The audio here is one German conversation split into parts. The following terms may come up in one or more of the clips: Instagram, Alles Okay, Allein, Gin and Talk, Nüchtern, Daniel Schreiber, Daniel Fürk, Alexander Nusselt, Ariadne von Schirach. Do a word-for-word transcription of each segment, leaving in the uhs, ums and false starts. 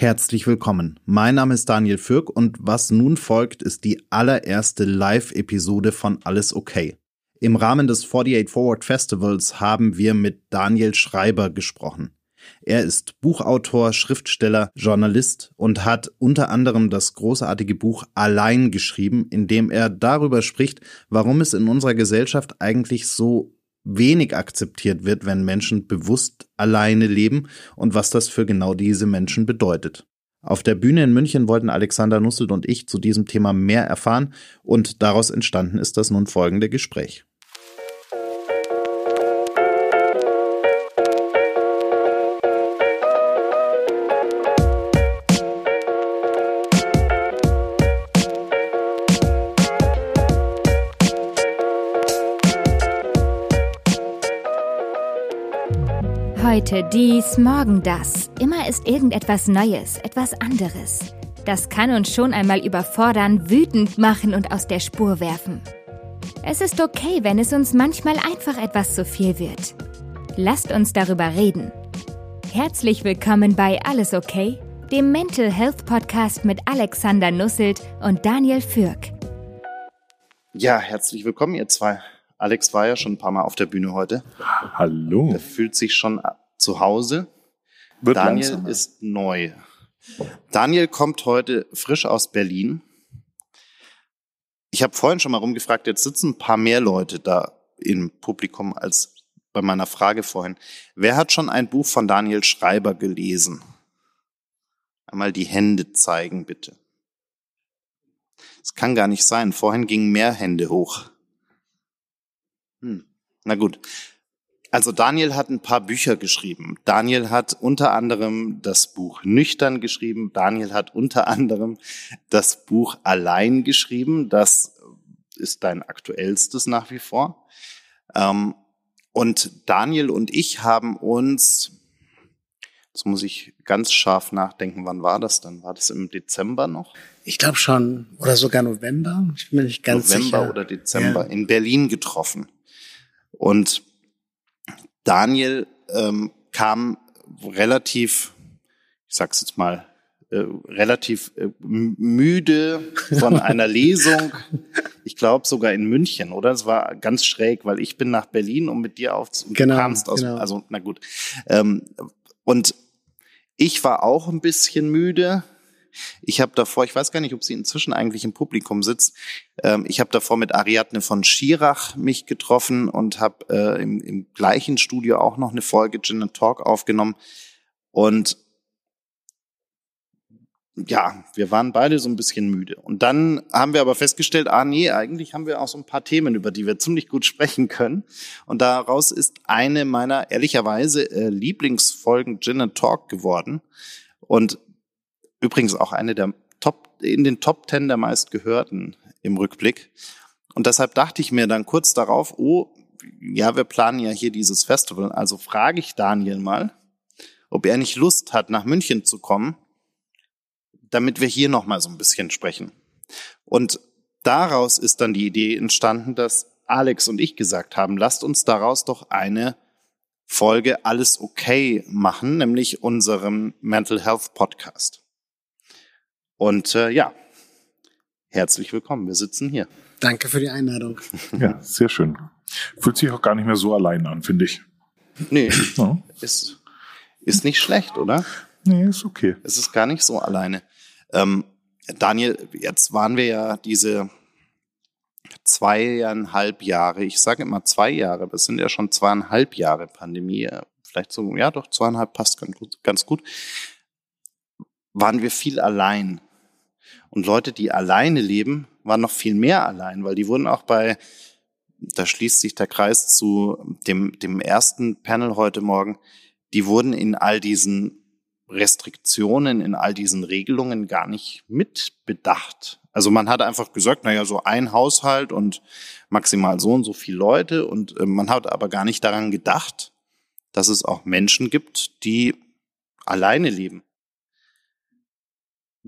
Herzlich willkommen. Mein Name ist Daniel Fürk und was nun folgt, ist die allererste Live-Episode von Alles Okay. Im Rahmen des forty-eight Forward Festivals haben wir mit Daniel Schreiber gesprochen. Er ist Buchautor, Schriftsteller, Journalist und hat unter anderem das großartige Buch Allein geschrieben, in dem er darüber spricht, warum es in unserer Gesellschaft eigentlich so wenig akzeptiert wird, wenn Menschen bewusst alleine leben und was das für genau diese Menschen bedeutet. Auf der Bühne in München wollten Alexander Nusselt und ich zu diesem Thema mehr erfahren und daraus entstanden ist das nun folgende Gespräch. Heute dies, morgen das. Immer ist irgendetwas Neues, etwas anderes. Das kann uns schon einmal überfordern, wütend machen und aus der Spur werfen. Es ist okay, wenn es uns manchmal einfach etwas zu viel wird. Lasst uns darüber reden. Herzlich willkommen bei Alles Okay, dem Mental Health Podcast mit Alexander Nusselt und Daniel Fürk. Ja, herzlich willkommen ihr zwei. Alex war ja schon ein paar Mal auf der Bühne heute. Hallo. Der fühlt sich schon zu Hause. Wird Daniel langsam. Ist neu. Daniel kommt heute frisch aus Berlin. Ich habe vorhin schon mal rumgefragt, jetzt sitzen ein paar mehr Leute da im Publikum als bei meiner Frage vorhin. Wer hat schon ein Buch von Daniel Schreiber gelesen? Einmal die Hände zeigen, bitte. Das kann gar nicht sein. Vorhin gingen mehr Hände hoch. Hm. Na gut. Also Daniel hat ein paar Bücher geschrieben. Daniel hat unter anderem das Buch Nüchtern geschrieben. Daniel hat unter anderem das Buch Allein geschrieben. Das ist dein aktuellstes nach wie vor. Und Daniel und ich haben uns, jetzt muss ich ganz scharf nachdenken, wann war das denn? War das im Dezember noch? Ich glaube schon, oder sogar November. Ich bin mir nicht ganz November sicher. November oder Dezember ja. In Berlin getroffen. Und Daniel ähm, kam relativ, ich sag's jetzt mal, äh, relativ äh, müde von einer Lesung. Ich glaube sogar in München, oder? Es war ganz schräg, weil ich bin nach Berlin, um mit dir aufzunehmen. Genau, du kamst aus, genau. Also na gut. Ähm, und ich war auch ein bisschen müde. Ich habe davor, ich weiß gar nicht, ob sie inzwischen eigentlich im Publikum sitzt, ähm, ich habe davor mit Ariadne von Schirach mich getroffen und habe äh, im, im gleichen Studio auch noch eine Folge Gin and Talk aufgenommen. Und ja, wir waren beide so ein bisschen müde. Und dann haben wir aber festgestellt, ah nee, eigentlich haben wir auch so ein paar Themen, über die wir ziemlich gut sprechen können. Und daraus ist eine meiner, ehrlicherweise, äh, Lieblingsfolgen Gin and Talk geworden. Und übrigens auch eine der Top, in den Top Ten der meistgehörten im Rückblick. Und deshalb dachte ich mir dann kurz darauf, oh, ja, wir planen ja hier dieses Festival. Also frage ich Daniel mal, ob er nicht Lust hat, nach München zu kommen, damit wir hier nochmal so ein bisschen sprechen. Und daraus ist dann die Idee entstanden, dass Alex und ich gesagt haben, lasst uns daraus doch eine Folge Alles Okay machen, nämlich unserem Mental Health Podcast. Und äh, ja, herzlich willkommen. Wir sitzen hier. Danke für die Einladung. Ja, sehr schön. Fühlt sich auch gar nicht mehr so allein an, finde ich. Nee, ja. ist, ist nicht schlecht, oder? Nee, ist okay. Es ist gar nicht so alleine. Ähm, Daniel, jetzt waren wir ja diese zweieinhalb Jahre, ich sage immer zwei Jahre, das sind ja schon zweieinhalb Jahre Pandemie. Vielleicht so, ja doch, zweieinhalb passt ganz gut. Ganz gut. Waren wir viel allein. Und Leute, die alleine leben, waren noch viel mehr allein, weil die wurden auch bei, da schließt sich der Kreis zu dem, dem ersten Panel heute Morgen, die wurden in all diesen Restriktionen, in all diesen Regelungen gar nicht mitbedacht. Also man hat einfach gesagt, naja, so ein Haushalt und maximal so und so viele Leute. Und man hat aber gar nicht daran gedacht, dass es auch Menschen gibt, die alleine leben.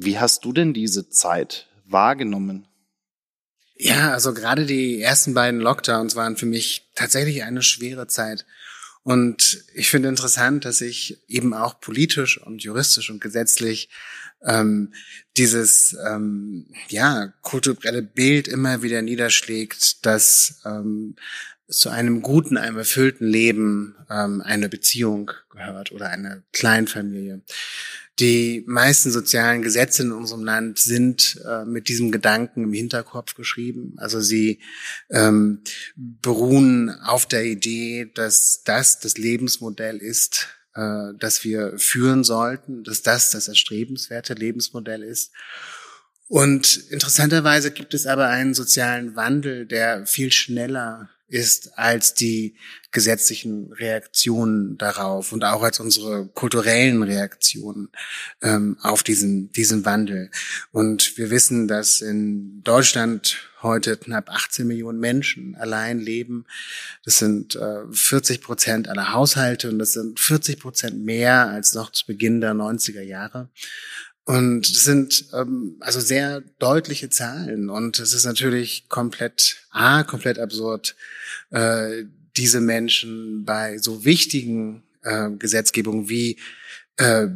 Wie hast du denn diese Zeit wahrgenommen? Ja, also gerade die ersten beiden Lockdowns waren für mich tatsächlich eine schwere Zeit. Und ich finde interessant, dass ich eben auch politisch und juristisch und gesetzlich ähm, dieses ähm, ja kulturelle Bild immer wieder niederschlägt, dass ähm, zu einem guten, einem erfüllten Leben ähm, eine Beziehung gehört oder eine Kleinfamilie. Die meisten sozialen Gesetze in unserem Land sind äh, mit diesem Gedanken im Hinterkopf geschrieben. Also sie ähm, beruhen auf der Idee, dass das das Lebensmodell ist, äh, das wir führen sollten, dass das das erstrebenswerte Lebensmodell ist. Und interessanterweise gibt es aber einen sozialen Wandel, der viel schneller ist als die gesetzlichen Reaktionen darauf und auch als unsere kulturellen Reaktionen ähm, auf diesen diesen Wandel. Und wir wissen, dass in Deutschland heute knapp achtzehn Millionen Menschen allein leben. Das sind äh, vierzig Prozent aller Haushalte und das sind vierzig Prozent mehr als noch zu Beginn der neunziger Jahre. Und das sind ähm, also sehr deutliche Zahlen und es ist natürlich komplett, a, komplett absurd, äh, diese Menschen bei so wichtigen äh, Gesetzgebungen wie äh,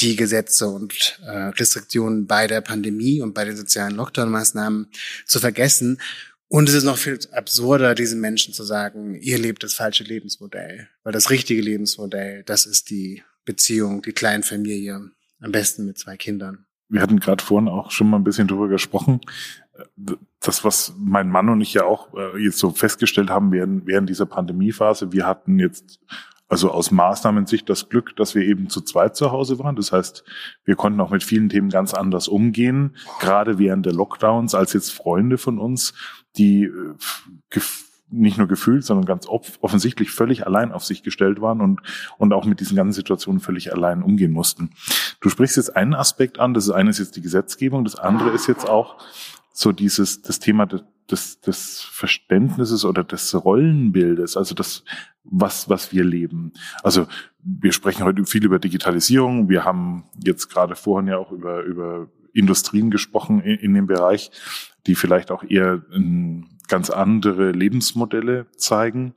die Gesetze und äh, Restriktionen bei der Pandemie und bei den sozialen Lockdown-Maßnahmen zu vergessen. Und es ist noch viel absurder, diesen Menschen zu sagen, ihr lebt das falsche Lebensmodell, weil das richtige Lebensmodell, das ist die Beziehung, die Kleinfamilie. Am besten mit zwei Kindern. Wir hatten gerade vorhin auch schon mal ein bisschen drüber gesprochen. Das, was mein Mann und ich ja auch jetzt so festgestellt haben während, während dieser Pandemiephase, wir hatten jetzt also aus Maßnahmensicht das Glück, dass wir eben zu zweit zu Hause waren. Das heißt, wir konnten auch mit vielen Themen ganz anders umgehen, gerade während der Lockdowns, als jetzt Freunde von uns, die gef- nicht nur gefühlt, sondern ganz offensichtlich völlig allein auf sich gestellt waren und und auch mit diesen ganzen Situationen völlig allein umgehen mussten. Du sprichst jetzt einen Aspekt an, das eine ist jetzt die Gesetzgebung, das andere ist jetzt auch so dieses das Thema des des Verständnisses oder des Rollenbildes, also das was was wir leben. Also wir sprechen heute viel über Digitalisierung, wir haben jetzt gerade vorhin ja auch über über Industrien gesprochen in, in dem Bereich, die vielleicht auch eher ein ganz andere Lebensmodelle zeigen.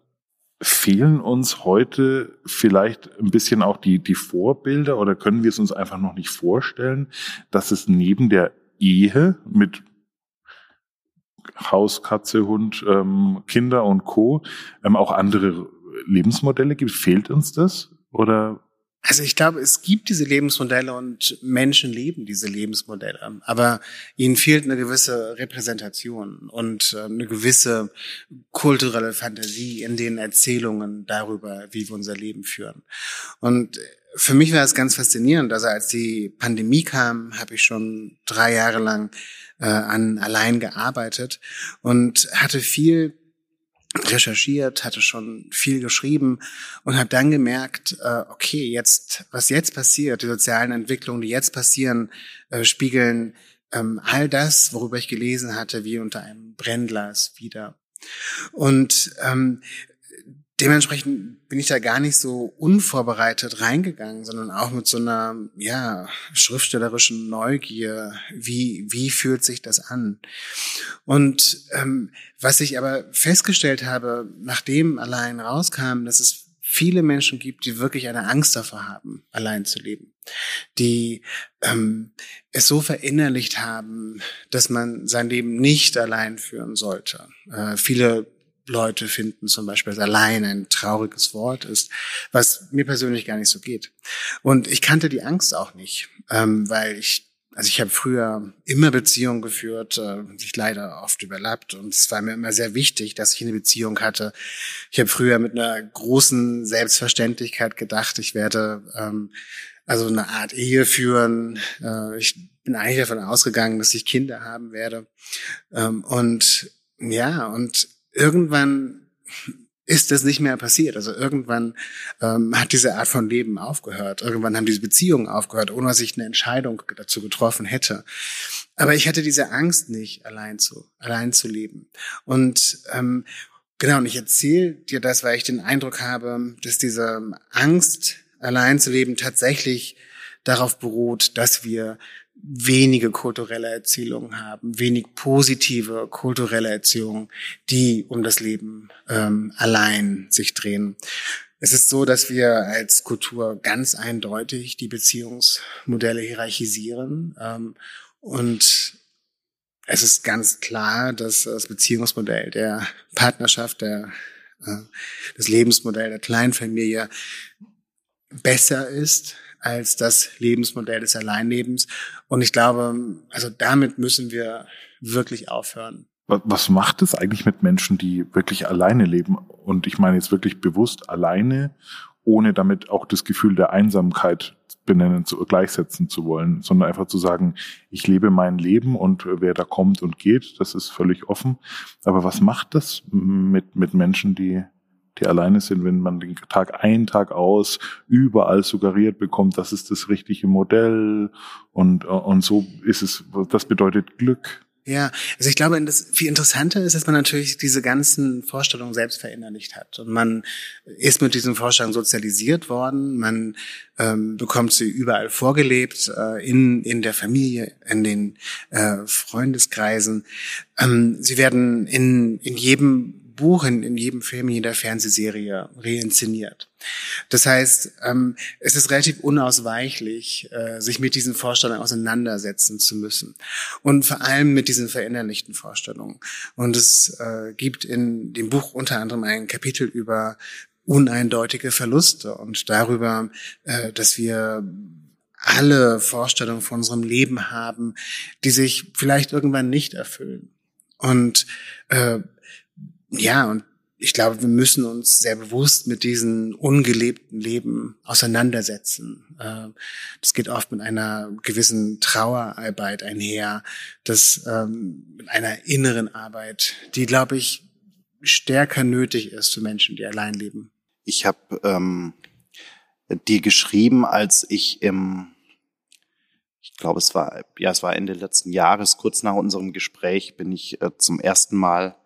Fehlen uns heute vielleicht ein bisschen auch die, die Vorbilder oder können wir es uns einfach noch nicht vorstellen, dass es neben der Ehe mit Haus, Katze, Hund, ähm, Kinder und Co. Ähm, auch andere Lebensmodelle gibt? Fehlt uns das? Oder? Also ich glaube, es gibt diese Lebensmodelle und Menschen leben diese Lebensmodelle, aber ihnen fehlt eine gewisse Repräsentation und eine gewisse kulturelle Fantasie in den Erzählungen darüber, wie wir unser Leben führen. Und für mich war es ganz faszinierend, also als die Pandemie kam, habe ich schon drei Jahre lang äh, an Allein gearbeitet und hatte viel recherchiert, hatte schon viel geschrieben und habe dann gemerkt, okay, jetzt, was jetzt passiert, die sozialen Entwicklungen, die jetzt passieren, spiegeln all das, worüber ich gelesen hatte, wie unter einem Brennglas wider. Und ähm, dementsprechend bin ich da gar nicht so unvorbereitet reingegangen, sondern auch mit so einer ja schriftstellerischen Neugier. Wie wie fühlt sich das an? Und ähm, was ich aber festgestellt habe, nachdem Allein rauskam, dass es viele Menschen gibt, die wirklich eine Angst davor haben, allein zu leben, die ähm, es so verinnerlicht haben, dass man sein Leben nicht allein führen sollte. Äh, viele Leute finden zum Beispiel, dass allein ein trauriges Wort ist, was mir persönlich gar nicht so geht. Und ich kannte die Angst auch nicht, ähm, weil ich, also ich habe früher immer Beziehungen geführt, äh, sich leider oft überlappt und es war mir immer sehr wichtig, dass ich eine Beziehung hatte. Ich habe früher mit einer großen Selbstverständlichkeit gedacht, ich werde ähm, also eine Art Ehe führen. Äh, ich bin eigentlich davon ausgegangen, dass ich Kinder haben werde. Ähm, und ja, und irgendwann ist das nicht mehr passiert. Also irgendwann ähm, hat diese Art von Leben aufgehört. Irgendwann haben diese Beziehungen aufgehört, ohne dass ich eine Entscheidung dazu getroffen hätte. Aber ich hatte diese Angst nicht, allein zu allein zu leben. Und ähm, genau, und ich erzähle dir das, weil ich den Eindruck habe, dass diese Angst, allein zu leben, tatsächlich darauf beruht, dass wir wenige kulturelle Erzählungen haben, wenig positive kulturelle Erzählungen, die um das Leben ähm, allein sich drehen. Es ist so, dass wir als Kultur ganz eindeutig die Beziehungsmodelle hierarchisieren, ähm, und es ist ganz klar, dass das Beziehungsmodell der Partnerschaft, der, äh, das Lebensmodell der Kleinfamilie besser ist als das Lebensmodell des Alleinlebens. Und ich glaube, also damit müssen wir wirklich aufhören. Was macht es eigentlich mit Menschen, die wirklich alleine leben? Und ich meine jetzt wirklich bewusst alleine, ohne damit auch das Gefühl der Einsamkeit benennen, zu, gleichsetzen zu wollen, sondern einfach zu sagen, ich lebe mein Leben und wer da kommt und geht, das ist völlig offen. Aber was macht das mit, mit Menschen, die, die alleine sind, wenn man den Tag ein, Tag aus überall suggeriert bekommt, das ist das richtige Modell und, und so ist es, das bedeutet Glück. Ja, also ich glaube, das viel interessanter ist, dass man natürlich diese ganzen Vorstellungen selbst verinnerlicht hat. Und man ist mit diesen Vorstellungen sozialisiert worden, man ähm, bekommt sie überall vorgelebt, äh, in in der Familie, in den äh, Freundeskreisen. Ähm, sie werden in in jedem Buch, in, in jedem Film, in jeder Fernsehserie reinszeniert. Das heißt, ähm, es ist relativ unausweichlich, äh, sich mit diesen Vorstellungen auseinandersetzen zu müssen. Und vor allem mit diesen verinnerlichten Vorstellungen. Und es äh, gibt in dem Buch unter anderem ein Kapitel über uneindeutige Verluste und darüber, äh, dass wir alle Vorstellungen von unserem Leben haben, die sich vielleicht irgendwann nicht erfüllen. Und äh, Ja, und ich glaube, wir müssen uns sehr bewusst mit diesen ungelebten Leben auseinandersetzen. Das geht oft mit einer gewissen Trauerarbeit einher, das mit einer inneren Arbeit, die, glaube ich, stärker nötig ist für Menschen, die allein leben. Ich habe ähm, die geschrieben, als ich im, ich glaube, es war ja, es war Ende letzten Jahres, kurz nach unserem Gespräch, bin ich äh, zum ersten Mal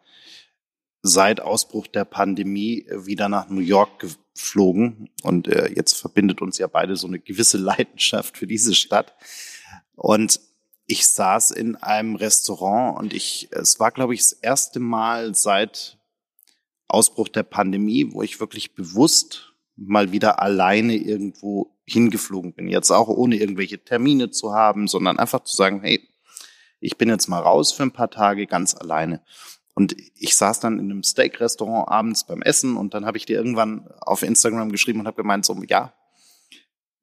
seit Ausbruch der Pandemie wieder nach New York geflogen. Und äh, jetzt verbindet uns ja beide so eine gewisse Leidenschaft für diese Stadt. Und ich saß in einem Restaurant und ich, es war, glaube ich, das erste Mal seit Ausbruch der Pandemie, wo ich wirklich bewusst mal wieder alleine irgendwo hingeflogen bin. Jetzt auch ohne irgendwelche Termine zu haben, sondern einfach zu sagen, hey, ich bin jetzt mal raus für ein paar Tage ganz alleine. Und ich saß dann in einem Steak-Restaurant abends beim Essen und dann habe ich dir irgendwann auf Instagram geschrieben und habe gemeint, so, ja,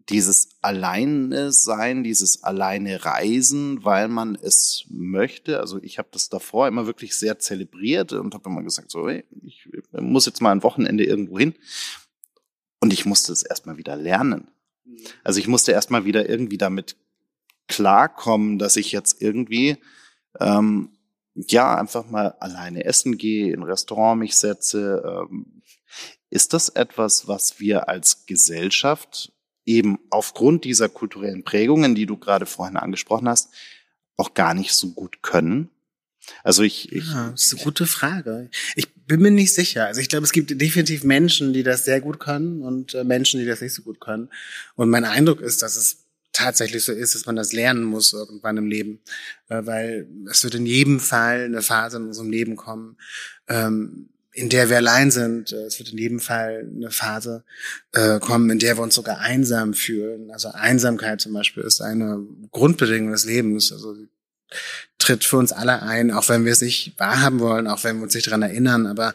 dieses Alleine sein, dieses Alleine reisen, weil man es möchte. Also ich habe das davor immer wirklich sehr zelebriert und habe immer gesagt, so, hey, ich muss jetzt mal ein Wochenende irgendwo hin. Und ich musste es erstmal wieder lernen. Also ich musste erstmal wieder irgendwie damit klarkommen, dass ich jetzt irgendwie ähm, ja, einfach mal alleine essen gehe, in ein Restaurant mich setze. Ist das etwas, was wir als Gesellschaft eben aufgrund dieser kulturellen Prägungen, die du gerade vorhin angesprochen hast, auch gar nicht so gut können? Also ich, ich ja, das ist eine gute Frage. Ich bin mir nicht sicher. Also ich glaube, es gibt definitiv Menschen, die das sehr gut können und Menschen, die das nicht so gut können. Und mein Eindruck ist, dass es tatsächlich so ist, dass man das lernen muss irgendwann im Leben, weil es wird in jedem Fall eine Phase in unserem Leben kommen, in der wir allein sind. Es wird in jedem Fall eine Phase kommen, in der wir uns sogar einsam fühlen. Also Einsamkeit zum Beispiel ist eine Grundbedingung des Lebens, also tritt für uns alle ein, auch wenn wir es nicht wahrhaben wollen, auch wenn wir uns nicht daran erinnern, aber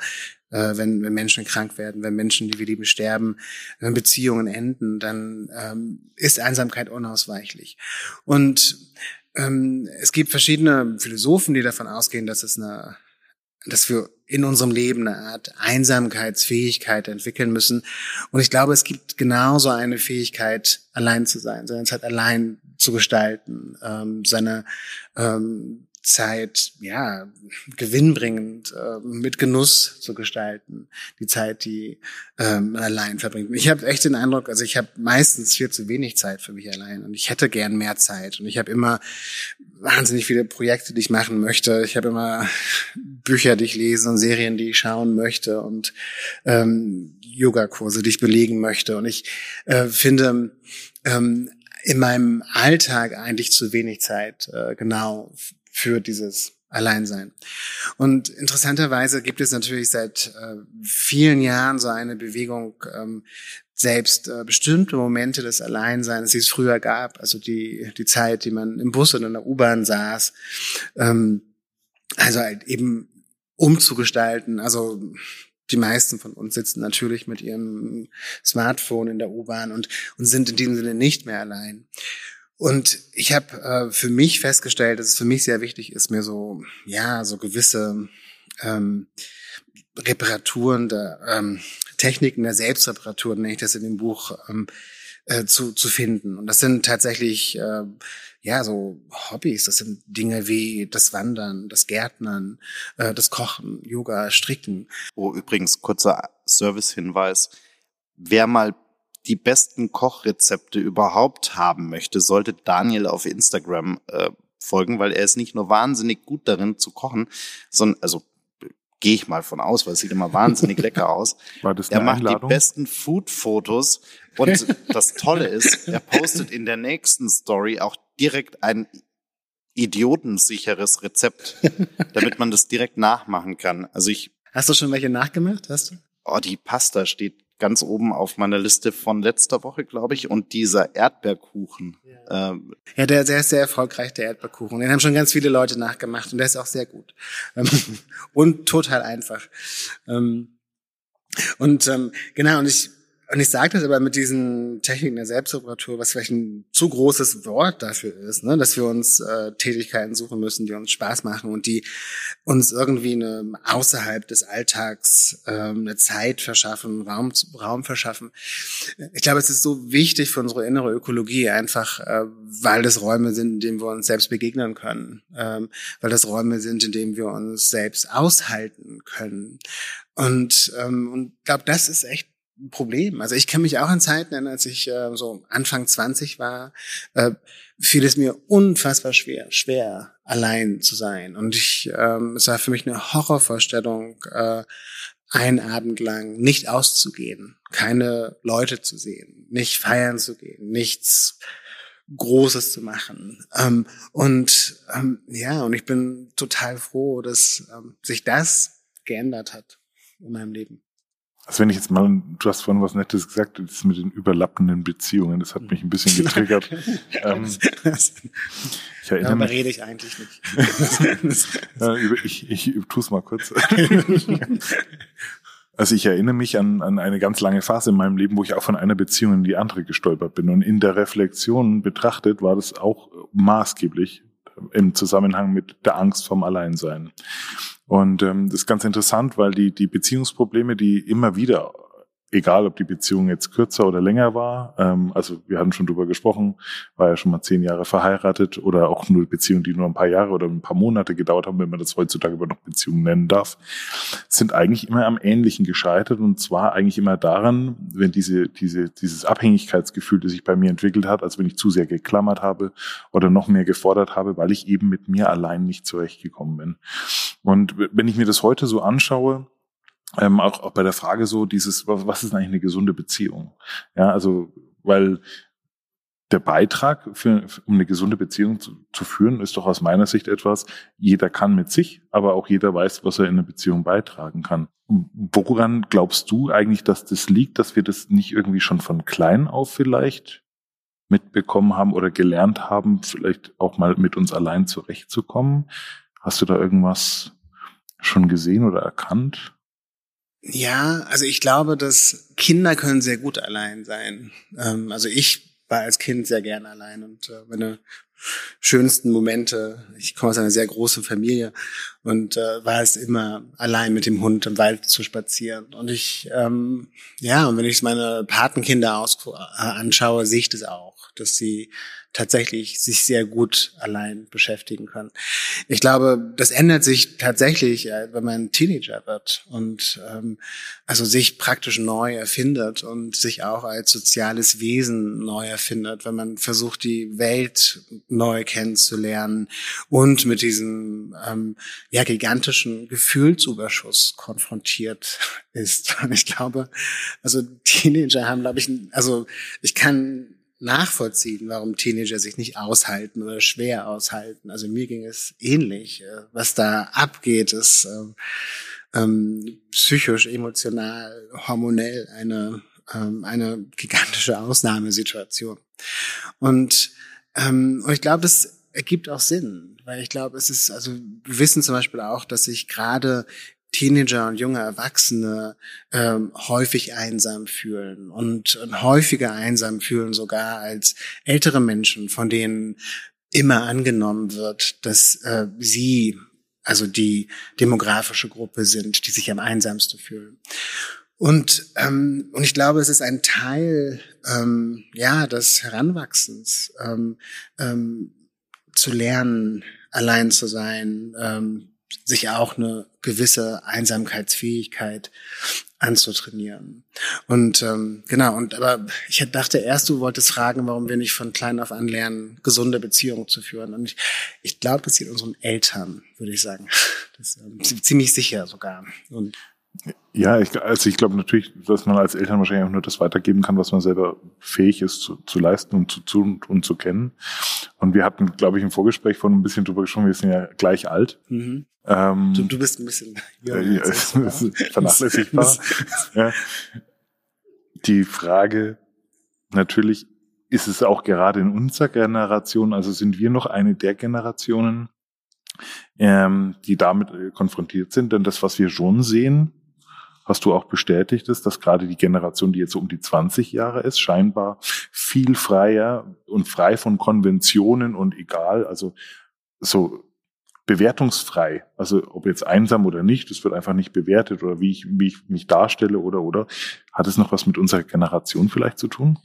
Wenn, wenn Menschen krank werden, wenn Menschen, die wir lieben, sterben, wenn Beziehungen enden, dann ähm, ist Einsamkeit unausweichlich. Und ähm, es gibt verschiedene Philosophen, die davon ausgehen, dass es eine, dass wir in unserem Leben eine Art Einsamkeitsfähigkeit entwickeln müssen. Und ich glaube, es gibt genauso eine Fähigkeit, allein zu sein, seine Zeit allein zu gestalten, ähm, seine ähm, Zeit, ja, gewinnbringend, äh, mit Genuss zu gestalten, die Zeit, die ähm, allein verbringt. Ich habe echt den Eindruck, also ich habe meistens viel zu wenig Zeit für mich allein und ich hätte gern mehr Zeit und ich habe immer wahnsinnig viele Projekte, die ich machen möchte. Ich habe immer Bücher, die ich lese und Serien, die ich schauen möchte und ähm, Yogakurse, die ich belegen möchte und ich äh, finde, ähm, in meinem Alltag eigentlich zu wenig Zeit äh, genau f- für dieses Alleinsein. Und interessanterweise gibt es natürlich seit äh, vielen Jahren so eine Bewegung, ähm, selbst äh, bestimmte Momente des Alleinseins, die es früher gab, also die die Zeit, die man im Bus oder in der U-Bahn saß, ähm, also halt eben umzugestalten. Also die meisten von uns sitzen natürlich mit ihrem Smartphone in der U-Bahn und und sind in diesem Sinne nicht mehr allein. Und ich habe äh, für mich festgestellt, dass es für mich sehr wichtig ist, mir so ja so gewisse ähm, Reparaturen der ähm, Techniken der Selbstreparatur, nenne ich das in dem Buch, ähm, äh, zu zu finden. Und das sind tatsächlich äh, ja so Hobbys. Das sind Dinge wie das Wandern, das Gärtnern, äh, das Kochen, Yoga, Stricken. Oh, übrigens kurzer Servicehinweis: Wer mal die besten Kochrezepte überhaupt haben möchte, sollte Daniel auf Instagram äh, folgen, weil er ist nicht nur wahnsinnig gut darin zu kochen, sondern, also gehe ich mal von aus, weil es sieht immer wahnsinnig lecker aus. War das eine Er macht Einladung? Die besten Food-Fotos und das Tolle ist, er postet in der nächsten Story auch direkt ein idiotensicheres Rezept, damit man das direkt nachmachen kann. Also ich. Hast du schon welche nachgemacht? Hast du? Oh, die Pasta steht ganz oben auf meiner Liste von letzter Woche, glaube ich, und dieser Erdbeerkuchen. Ja, ähm, ja der, der ist sehr erfolgreich, der Erdbeerkuchen. Den haben schon ganz viele Leute nachgemacht und der ist auch sehr gut. Und total einfach. Und ähm, genau, und ich und ich sage das aber mit diesen Techniken der Selbstreparatur, was vielleicht ein zu großes Wort dafür ist, ne, dass wir uns äh, Tätigkeiten suchen müssen, die uns Spaß machen und die uns irgendwie eine, außerhalb des Alltags äh, eine Zeit verschaffen, Raum, Raum verschaffen. Ich glaube, es ist so wichtig für unsere innere Ökologie, einfach äh, weil das Räume sind, in denen wir uns selbst begegnen können, äh, weil das Räume sind, in denen wir uns selbst aushalten können. Und ähm, und ich glaube, das ist echt Problem. Also ich kann mich auch an Zeiten erinnern, als ich äh, so Anfang zwanzig war, äh, fiel es mir unfassbar schwer, schwer allein zu sein. Und ich, ähm, es war für mich eine Horrorvorstellung, äh, einen Abend lang nicht auszugehen, keine Leute zu sehen, nicht feiern zu gehen, nichts Großes zu machen. Ähm, und ähm, ja, und ich bin total froh, dass ähm, sich das geändert hat in meinem Leben. Also wenn ich jetzt mal, du hast vorhin was Nettes gesagt, das mit den überlappenden Beziehungen, das hat mich ein bisschen getriggert. ähm, ich erinnere Darüber mich, rede ich eigentlich nicht. ich ich, ich tue es mal kurz. Also ich erinnere mich an, an eine ganz lange Phase in meinem Leben, wo ich auch von einer Beziehung in die andere gestolpert bin. Und in der Reflexion betrachtet war das auch maßgeblich im Zusammenhang mit der Angst vom Alleinsein. Und ähm, das ist ganz interessant, weil die die Beziehungsprobleme, die immer wieder, egal ob die Beziehung jetzt kürzer oder länger war, ähm, also wir hatten schon drüber gesprochen, war ja schon mal zehn Jahre verheiratet oder auch nur Beziehungen, die nur ein paar Jahre oder ein paar Monate gedauert haben, wenn man das heutzutage über noch Beziehungen nennen darf, sind eigentlich immer am Ähnlichen gescheitert, und zwar eigentlich immer daran, wenn diese diese dieses Abhängigkeitsgefühl, das sich bei mir entwickelt hat, als wenn ich zu sehr geklammert habe oder noch mehr gefordert habe, weil ich eben mit mir allein nicht zurechtgekommen bin. Und wenn ich mir das heute so anschaue, ähm, auch, auch bei der Frage so dieses, was, was ist eigentlich eine gesunde Beziehung? Ja, also, weil der Beitrag, für, um eine gesunde Beziehung zu, zu führen, ist doch aus meiner Sicht etwas, jeder kann mit sich, aber auch jeder weiß, was er in eine Beziehung beitragen kann. Woran glaubst du eigentlich, dass das liegt, dass wir das nicht irgendwie schon von klein auf vielleicht mitbekommen haben oder gelernt haben, vielleicht auch mal mit uns allein zurechtzukommen? Hast du da irgendwas schon gesehen oder erkannt? Ja, also ich glaube, dass Kinder können sehr gut allein sein. Ähm, also ich war als Kind sehr gerne allein und äh, meine schönsten Momente, ich komme aus einer sehr großen Familie und äh, war es immer allein mit dem Hund im Wald zu spazieren. Und ich, ähm, ja, und wenn ich meine Patenkinder aus, äh, anschaue, sehe ich das auch, dass sie tatsächlich sich sehr gut allein beschäftigen können. Ich glaube, das ändert sich tatsächlich, wenn man Teenager wird und ähm, also sich praktisch neu erfindet und sich auch als soziales Wesen neu erfindet, wenn man versucht, die Welt neu kennenzulernen und mit diesem ähm, ja gigantischen Gefühlsüberschuss konfrontiert ist. Und ich glaube, also Teenager haben, glaube ich, also ich kann nachvollziehen, warum Teenager sich nicht aushalten oder schwer aushalten. Also mir ging es ähnlich. Was da abgeht, ist ähm, psychisch, emotional, hormonell eine ähm, eine gigantische Ausnahmesituation. Und, ähm, und ich glaube, das ergibt auch Sinn, weil ich glaube, es ist, also wir wissen zum Beispiel auch, dass sich gerade Teenager und junge Erwachsene ähm, häufig einsam fühlen und, und häufiger einsam fühlen sogar als ältere Menschen, von denen immer angenommen wird, dass äh, sie also die demografische Gruppe sind, die sich am einsamsten fühlen. Und ähm, und ich glaube, es ist ein Teil ähm, ja des Heranwachsens, ähm, ähm, zu lernen, allein zu sein, ähm, sich auch eine gewisse Einsamkeitsfähigkeit anzutrainieren. Und ähm, genau. Und aber ich dachte erst, du wolltest fragen, warum wir nicht von klein auf an lernen, gesunde Beziehungen zu führen. Und ich, ich glaube, das liegt unseren Eltern, würde ich sagen, das, ähm, ziemlich sicher sogar. Und ja, ich, also ich glaube natürlich, dass man als Eltern wahrscheinlich auch nur das weitergeben kann, was man selber fähig ist zu, zu leisten und zu tun und, und zu kennen. Und wir hatten, glaube ich, im Vorgespräch vorhin ein bisschen drüber gesprochen, wir sind ja gleich alt. Mhm. Ähm, du, du bist ein bisschen jung. Äh, ja, vernachlässigbar. Ja. Die Frage, natürlich ist es auch gerade in unserer Generation, also sind wir noch eine der Generationen, Ähm, die damit äh, konfrontiert sind. Denn das, was wir schon sehen, hast du auch bestätigt, ist, dass gerade die Generation, die jetzt so um die zwanzig Jahre ist, scheinbar viel freier und frei von Konventionen und egal, also so bewertungsfrei, also ob jetzt einsam oder nicht, das wird einfach nicht bewertet oder wie ich, wie ich mich darstelle oder, oder. Hat es noch was mit unserer Generation vielleicht zu tun?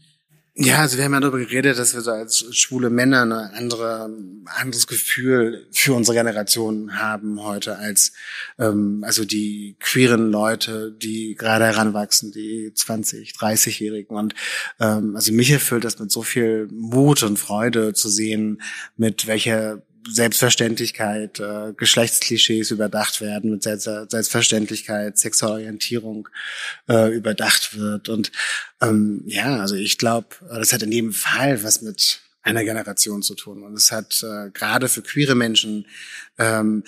Ja, also wir haben ja darüber geredet, dass wir so als schwule Männer ein andere, anderes Gefühl für unsere Generation haben heute als ähm, also die queeren Leute, die gerade heranwachsen, die zwanzig-, dreißig-Jährigen. Und ähm, also mich erfüllt das mit so viel Mut und Freude zu sehen, mit welcher Selbstverständlichkeit äh, Geschlechtsklischees überdacht werden, mit Selbstverständlichkeit Sexualorientierung äh, überdacht wird. Und ähm, ja, also ich glaube, das hat in jedem Fall was mit einer Generation zu tun. Und es hat äh, gerade für queere Menschen ähm,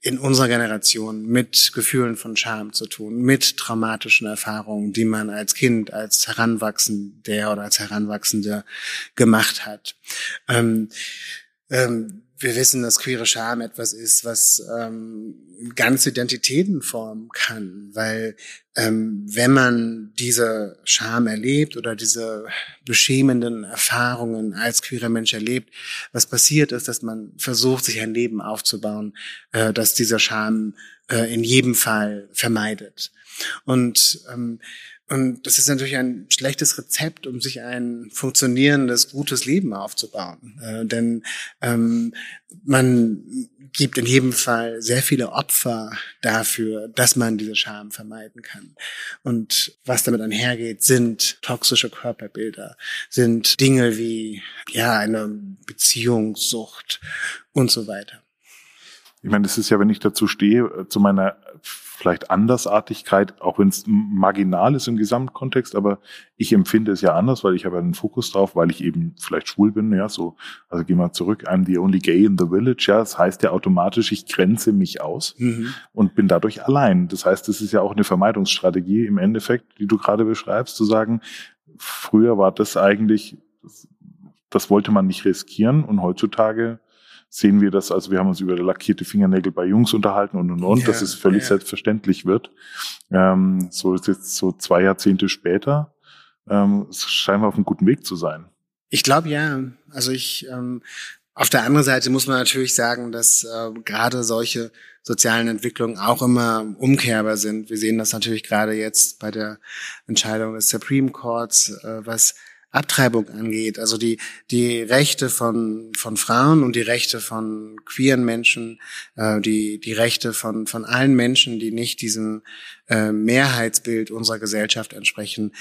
in unserer Generation mit Gefühlen von Scham zu tun, mit traumatischen Erfahrungen, die man als Kind, als Heranwachsender oder als Heranwachsende gemacht hat. Ähm, Ähm, wir wissen, dass queere Scham etwas ist, was ähm, ganze Identitäten formen kann, weil ähm, wenn man diese Scham erlebt oder diese beschämenden Erfahrungen als queerer Mensch erlebt, was passiert ist, dass man versucht, sich ein Leben aufzubauen, äh, das diese Scham äh, in jedem Fall vermeidet. Und ähm, Und das ist natürlich ein schlechtes Rezept, um sich ein funktionierendes, gutes Leben aufzubauen. Äh, denn ähm, man gibt in jedem Fall sehr viele Opfer dafür, dass man diese Scham vermeiden kann. Und was damit einhergeht, sind toxische Körperbilder, sind Dinge wie ja eine Beziehungssucht und so weiter. Ich meine, das ist ja, wenn ich dazu stehe, zu meiner vielleicht Andersartigkeit, auch wenn es marginal ist im Gesamtkontext, aber ich empfinde es ja anders, weil ich habe einen Fokus drauf, weil ich eben vielleicht schwul bin, ja, so, also geh mal zurück, I'm the only gay in the village, ja, das heißt ja automatisch, ich grenze mich aus mhm. und bin dadurch allein. Das heißt, das ist ja auch eine Vermeidungsstrategie im Endeffekt, die du gerade beschreibst, zu sagen, früher war das eigentlich, das, das wollte man nicht riskieren und heutzutage sehen wir das, also wir haben uns über lackierte Fingernägel bei Jungs unterhalten und und und, ja, dass es völlig ja. selbstverständlich wird. Ähm, so ist jetzt so zwei Jahrzehnte später, ähm, scheinen wir auf einem guten Weg zu sein. Ich glaube ja, also ich, ähm, auf der anderen Seite muss man natürlich sagen, dass äh, gerade solche sozialen Entwicklungen auch immer umkehrbar sind. Wir sehen das natürlich gerade jetzt bei der Entscheidung des Supreme Courts, äh, was Abtreibung angeht, also die die Rechte von von Frauen und die Rechte von queeren Menschen, äh, die die Rechte von von allen Menschen, die nicht diesem äh, Mehrheitsbild unserer Gesellschaft entsprechen,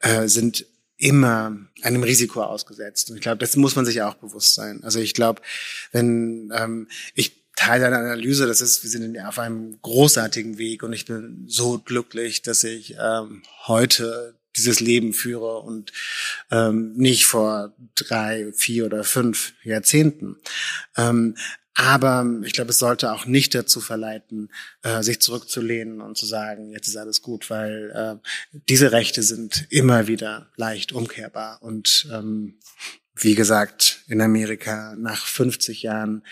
äh, sind immer einem Risiko ausgesetzt. Und ich glaube, das muss man sich auch bewusst sein. Also ich glaube, wenn ähm, ich Teil deiner Analyse, das ist, wir sind auf einem großartigen Weg und ich bin so glücklich, dass ich ähm, heute dieses Leben führe und ähm, nicht vor drei, vier oder fünf Jahrzehnten. Ähm, aber ich glaube, es sollte auch nicht dazu verleiten, äh, sich zurückzulehnen und zu sagen, jetzt ist alles gut, weil äh, diese Rechte sind immer wieder leicht umkehrbar. Und ähm, wie gesagt, in Amerika nach fünfzig Jahren,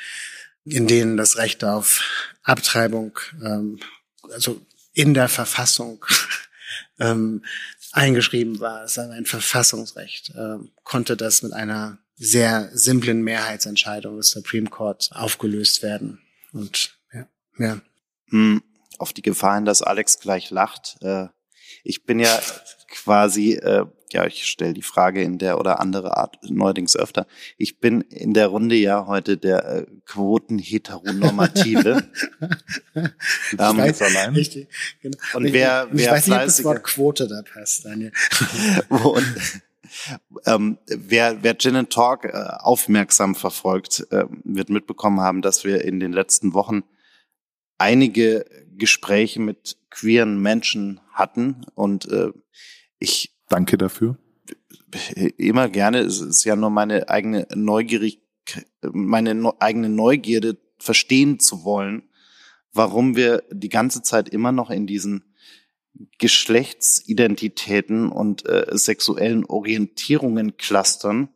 in denen das Recht auf Abtreibung, ähm, also in der Verfassung ähm, eingeschrieben war, es war ein Verfassungsrecht, äh, konnte das mit einer sehr simplen Mehrheitsentscheidung des Supreme Court aufgelöst werden. Und ja, ja. Hm, auf die Gefahr hin, dass Alex gleich lacht. Äh, ich bin ja quasi, äh, ja, ich stelle die Frage in der oder andere Art neuerdings öfter. Ich bin in der Runde ja heute der äh, Quoten-Heteronormative. ich ähm, weiß, richtig, genau. Und ich, wer, ich wer weiß nicht, ob das Wort Quote da passt, Daniel. Und, ähm, wer, wer Gin and Talk äh, aufmerksam verfolgt, äh, wird mitbekommen haben, dass wir in den letzten Wochen einige Gespräche mit queeren Menschen hatten und äh, ich danke dafür. Immer gerne. Es ist ja nur meine eigene Neugierig, meine ne- eigene Neugierde, verstehen zu wollen, warum wir die ganze Zeit immer noch in diesen Geschlechtsidentitäten und äh, sexuellen Orientierungen clustern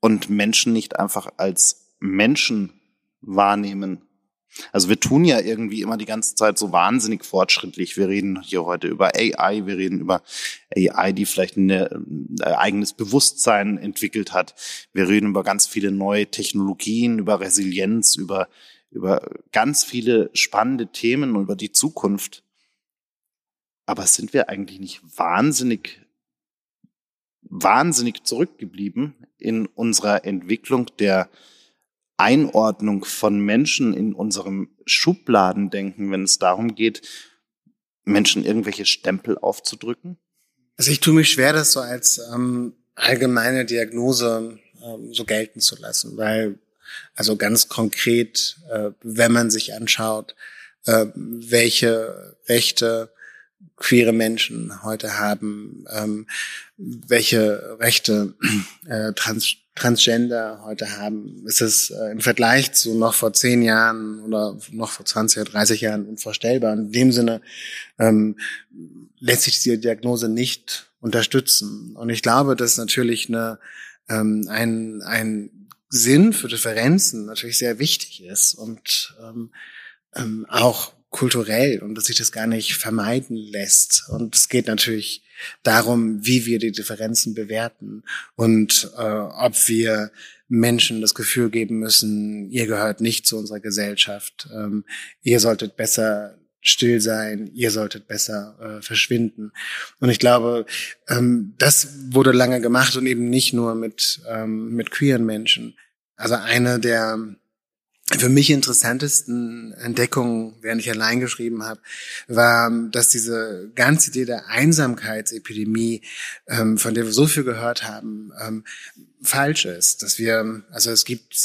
und Menschen nicht einfach als Menschen wahrnehmen. Also wir tun ja irgendwie immer die ganze Zeit so wahnsinnig fortschrittlich. Wir reden hier heute über A I, wir reden über A I, die vielleicht eine, ein eigenes Bewusstsein entwickelt hat. Wir reden über ganz viele neue Technologien, über Resilienz, über, über ganz viele spannende Themen, über die Zukunft. Aber sind wir eigentlich nicht wahnsinnig, wahnsinnig zurückgeblieben in unserer Entwicklung der Einordnung von Menschen in unserem Schubladendenken, wenn es darum geht, Menschen irgendwelche Stempel aufzudrücken? Also ich tue mich schwer, das so als ähm, allgemeine Diagnose ähm, so gelten zu lassen, weil also ganz konkret, äh, wenn man sich anschaut, äh, welche Rechte queere Menschen heute haben, ähm, welche Rechte äh, Trans Transgender heute haben, ist es äh, im Vergleich zu noch vor zehn Jahren oder noch vor zwanzig oder dreißig Jahren unvorstellbar. In dem Sinne ähm, lässt sich diese Diagnose nicht unterstützen. Und ich glaube, dass natürlich eine, ähm, ein, ein Sinn für Differenzen natürlich sehr wichtig ist und ähm, ähm, auch kulturell und dass sich das gar nicht vermeiden lässt. Und es geht natürlich darum, wie wir die Differenzen bewerten und äh, ob wir Menschen das Gefühl geben müssen, ihr gehört nicht zu unserer Gesellschaft, ähm, ihr solltet besser still sein, ihr solltet besser äh, verschwinden. Und ich glaube, ähm, das wurde lange gemacht und eben nicht nur mit, ähm, mit queeren Menschen. Also eine der für mich interessantesten Entdeckungen, während ich allein geschrieben habe, war, dass diese ganze Idee der Einsamkeitsepidemie, ähm, von der wir so viel gehört haben, ähm, falsch ist. Dass wir, also es gibt,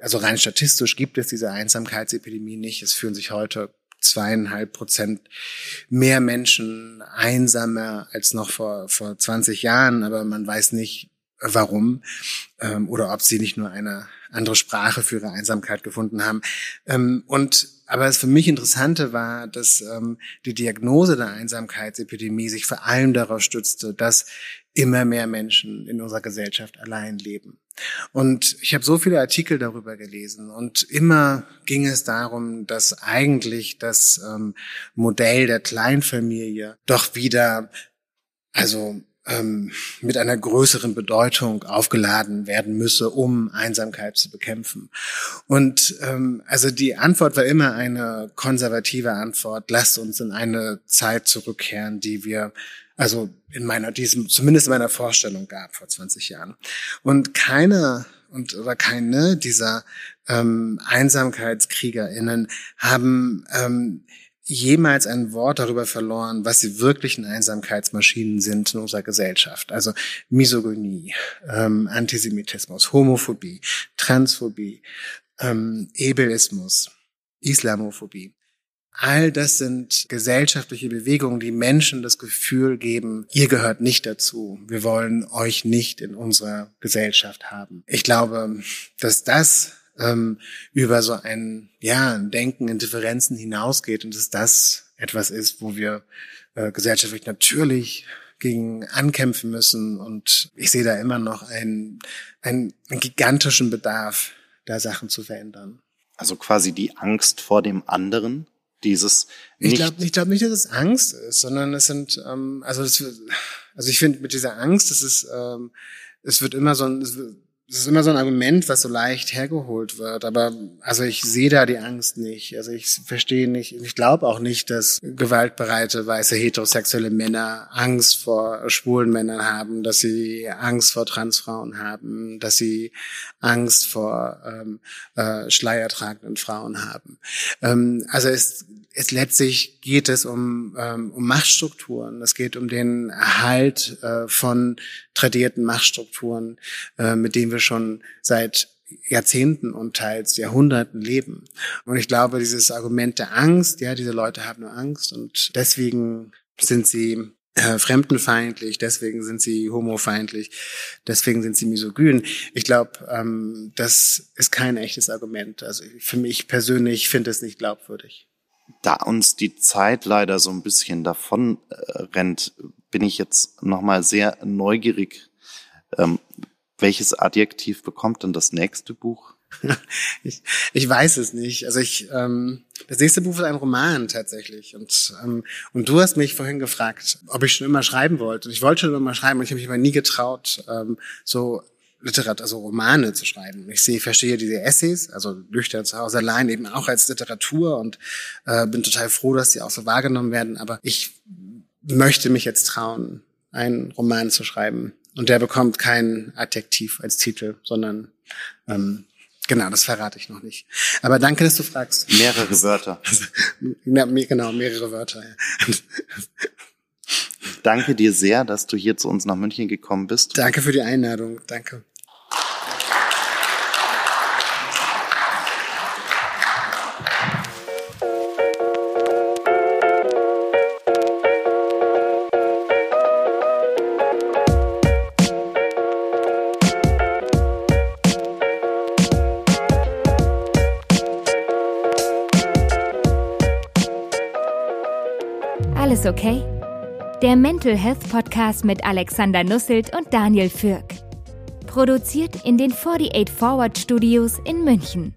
also rein statistisch gibt es diese Einsamkeitsepidemie nicht. Es fühlen sich heute zweieinhalb Prozent mehr Menschen einsamer als noch vor, vor zwanzig Jahren, aber man weiß nicht, warum, ähm, oder ob sie nicht nur eine andere Sprache für ihre Einsamkeit gefunden haben. Ähm, und aber das für mich Interessante war, dass ähm, die Diagnose der Einsamkeitsepidemie sich vor allem darauf stützte, dass immer mehr Menschen in unserer Gesellschaft allein leben. Und ich habe so viele Artikel darüber gelesen und immer ging es darum, dass eigentlich das ähm, Modell der Kleinfamilie doch wieder, also mit einer größeren Bedeutung aufgeladen werden müsse, um Einsamkeit zu bekämpfen. Und ähm, also die Antwort war immer eine konservative Antwort. Lasst uns in eine Zeit zurückkehren, die wir, also in meiner, diesem, zumindest in meiner Vorstellung gab vor zwanzig Jahren. Und keiner und oder keine dieser ähm, EinsamkeitskriegerInnen haben ähm, jemals ein Wort darüber verloren, was die wirklichen Einsamkeitsmaschinen sind in unserer Gesellschaft. Also Misogynie, ähm, Antisemitismus, Homophobie, Transphobie, ähm, Ableismus, Islamophobie. All das sind gesellschaftliche Bewegungen, die Menschen das Gefühl geben, ihr gehört nicht dazu. Wir wollen euch nicht in unserer Gesellschaft haben. Ich glaube, dass das ähm, über so ein ja, Denken in Differenzen hinausgeht und dass das etwas ist, wo wir äh, gesellschaftlich natürlich gegen ankämpfen müssen. Und ich sehe da immer noch einen, einen, einen gigantischen Bedarf, da Sachen zu verändern. Also quasi die Angst vor dem anderen? Dieses nicht. Ich glaube ich glaub nicht, dass es Angst ist, sondern es sind, ähm, also das, also ich finde mit dieser Angst, es ist, ähm, es wird immer so ein, es ist immer so ein Argument, was so leicht hergeholt wird. Aber also ich sehe da die Angst nicht. Also ich verstehe nicht, ich glaube auch nicht, dass gewaltbereite weiße heterosexuelle Männer Angst vor schwulen Männern haben, dass sie Angst vor Transfrauen haben, dass sie Angst vor ähm, äh, schleiertragenden Frauen haben. Ähm, also es Es letztlich geht es um, ähm, um Machtstrukturen. Es geht um den Erhalt äh, von tradierten Machtstrukturen, äh, mit denen wir schon seit Jahrzehnten und teils Jahrhunderten leben. Und ich glaube, dieses Argument der Angst, ja, diese Leute haben nur Angst und deswegen sind sie äh, fremdenfeindlich, deswegen sind sie homofeindlich, deswegen sind sie misogyn. Ich glaube, ähm, das ist kein echtes Argument. Also für mich persönlich finde ich es nicht glaubwürdig. Da uns die Zeit leider so ein bisschen davon äh, rennt, bin ich jetzt nochmal sehr neugierig. Ähm, welches Adjektiv bekommt denn das nächste Buch? ich, ich weiß es nicht. Also ich, ähm, das nächste Buch ist ein Roman tatsächlich. Und ähm, und du hast mich vorhin gefragt, ob ich schon immer schreiben wollte. Ich wollte schon immer schreiben, und ich habe mich aber nie getraut, ähm, so Literatur, also Romane zu schreiben. Ich sehe, verstehe diese Essays, also Nüchtern zu Hause allein eben auch als Literatur und äh, bin total froh, dass die auch so wahrgenommen werden. Aber ich möchte mich jetzt trauen, einen Roman zu schreiben. Und der bekommt kein Adjektiv als Titel, sondern ähm, genau, das verrate ich noch nicht. Aber danke, dass du fragst. Mehrere Wörter. Also, na, genau, mehrere Wörter. Ja. Danke dir sehr, dass du hier zu uns nach München gekommen bist. Danke für die Einladung. Danke. Alles okay? Der Mental Health Podcast mit Alexander Nusselt und Daniel Fürk. Produziert in den forty-eight Forward Studios in München.